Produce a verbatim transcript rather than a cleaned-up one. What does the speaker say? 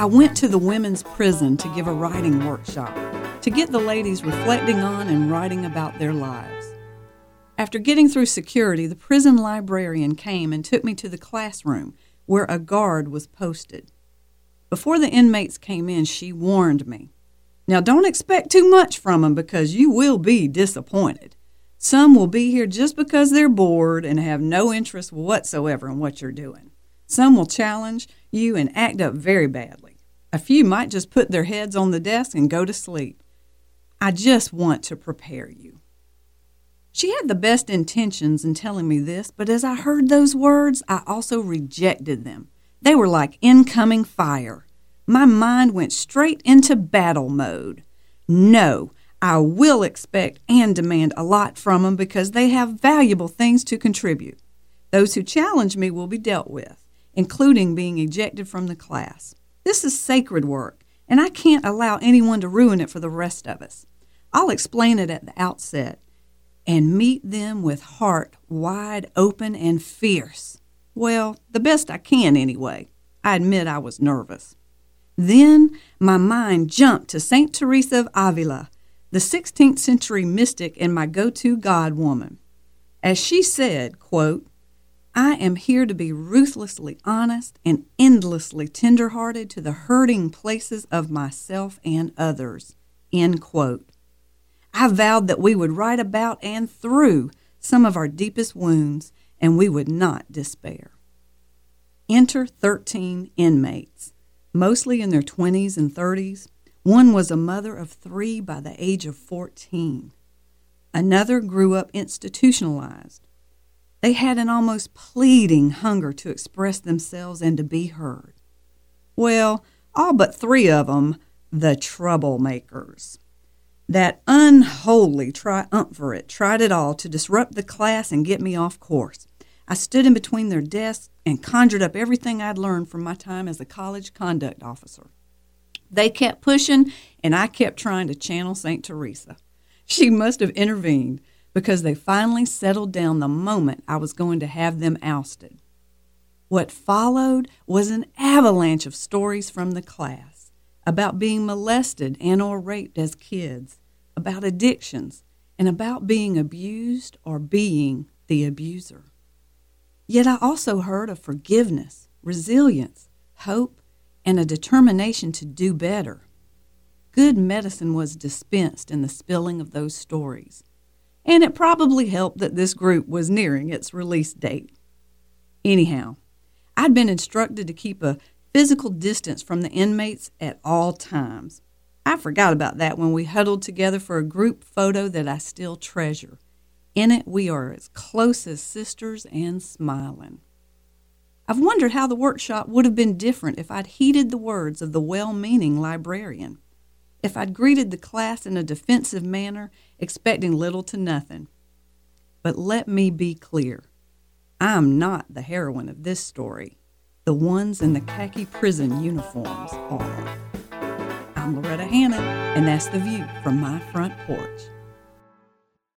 I went to the women's prison to give a writing workshop to get the ladies reflecting on and writing about their lives. After getting through security, the prison librarian came and took me to the classroom where a guard was posted. Before the inmates came in, she warned me. Now, don't expect too much from them because you will be disappointed. Some will be here just because they're bored and have no interest whatsoever in what you're doing. Some will challenge you and act up very badly. A few might just put their heads on the desk and go to sleep. I just want to prepare you. She had the best intentions in telling me this, but as I heard those words, I also rejected them. They were like incoming fire. My mind went straight into battle mode. No. I will expect and demand a lot from them because they have valuable things to contribute. Those who challenge me will be dealt with, including being ejected from the class. This is sacred work, and I can't allow anyone to ruin it for the rest of us. I'll explain it at the outset and meet them with heart wide open and fierce. Well, the best I can anyway. I admit I was nervous. Then my mind jumped to Saint Teresa of Avila, the sixteenth century mystic and my go-to God woman. As she said, quote, "I am here to be ruthlessly honest and endlessly tenderhearted to the hurting places of myself and others," end quote. I vowed that we would write about and through some of our deepest wounds, and we would not despair. Enter thirteen inmates, mostly in their twenties and thirties. One was a mother of three by the age of fourteen. Another grew up institutionalized. They had an almost pleading hunger to express themselves and to be heard. Well, all but three of them, the troublemakers. That unholy triumvirate tried it all to disrupt the class and get me off course. I stood in between their desks and conjured up everything I'd learned from my time as a college conduct officer. They kept pushing, and I kept trying to channel Saint Teresa. She must have intervened because they finally settled down the moment I was going to have them ousted. What followed was an avalanche of stories from the class about being molested and or raped as kids, about addictions, and about being abused or being the abuser. Yet I also heard of forgiveness, resilience, hope, and a determination to do better. Good medicine was dispensed in the spilling of those stories, and it probably helped that this group was nearing its release date. Anyhow, I'd been instructed to keep a physical distance from the inmates at all times. I forgot about that when we huddled together for a group photo that I still treasure. In it, we are as close as sisters and smiling. I've wondered how the workshop would have been different if I'd heeded the words of the well-meaning librarian, if I'd greeted the class in a defensive manner, expecting little to nothing. But let me be clear. I'm not the heroine of this story. The ones in the khaki prison uniforms are. I'm Loretta Hannon, and that's The View from my front porch.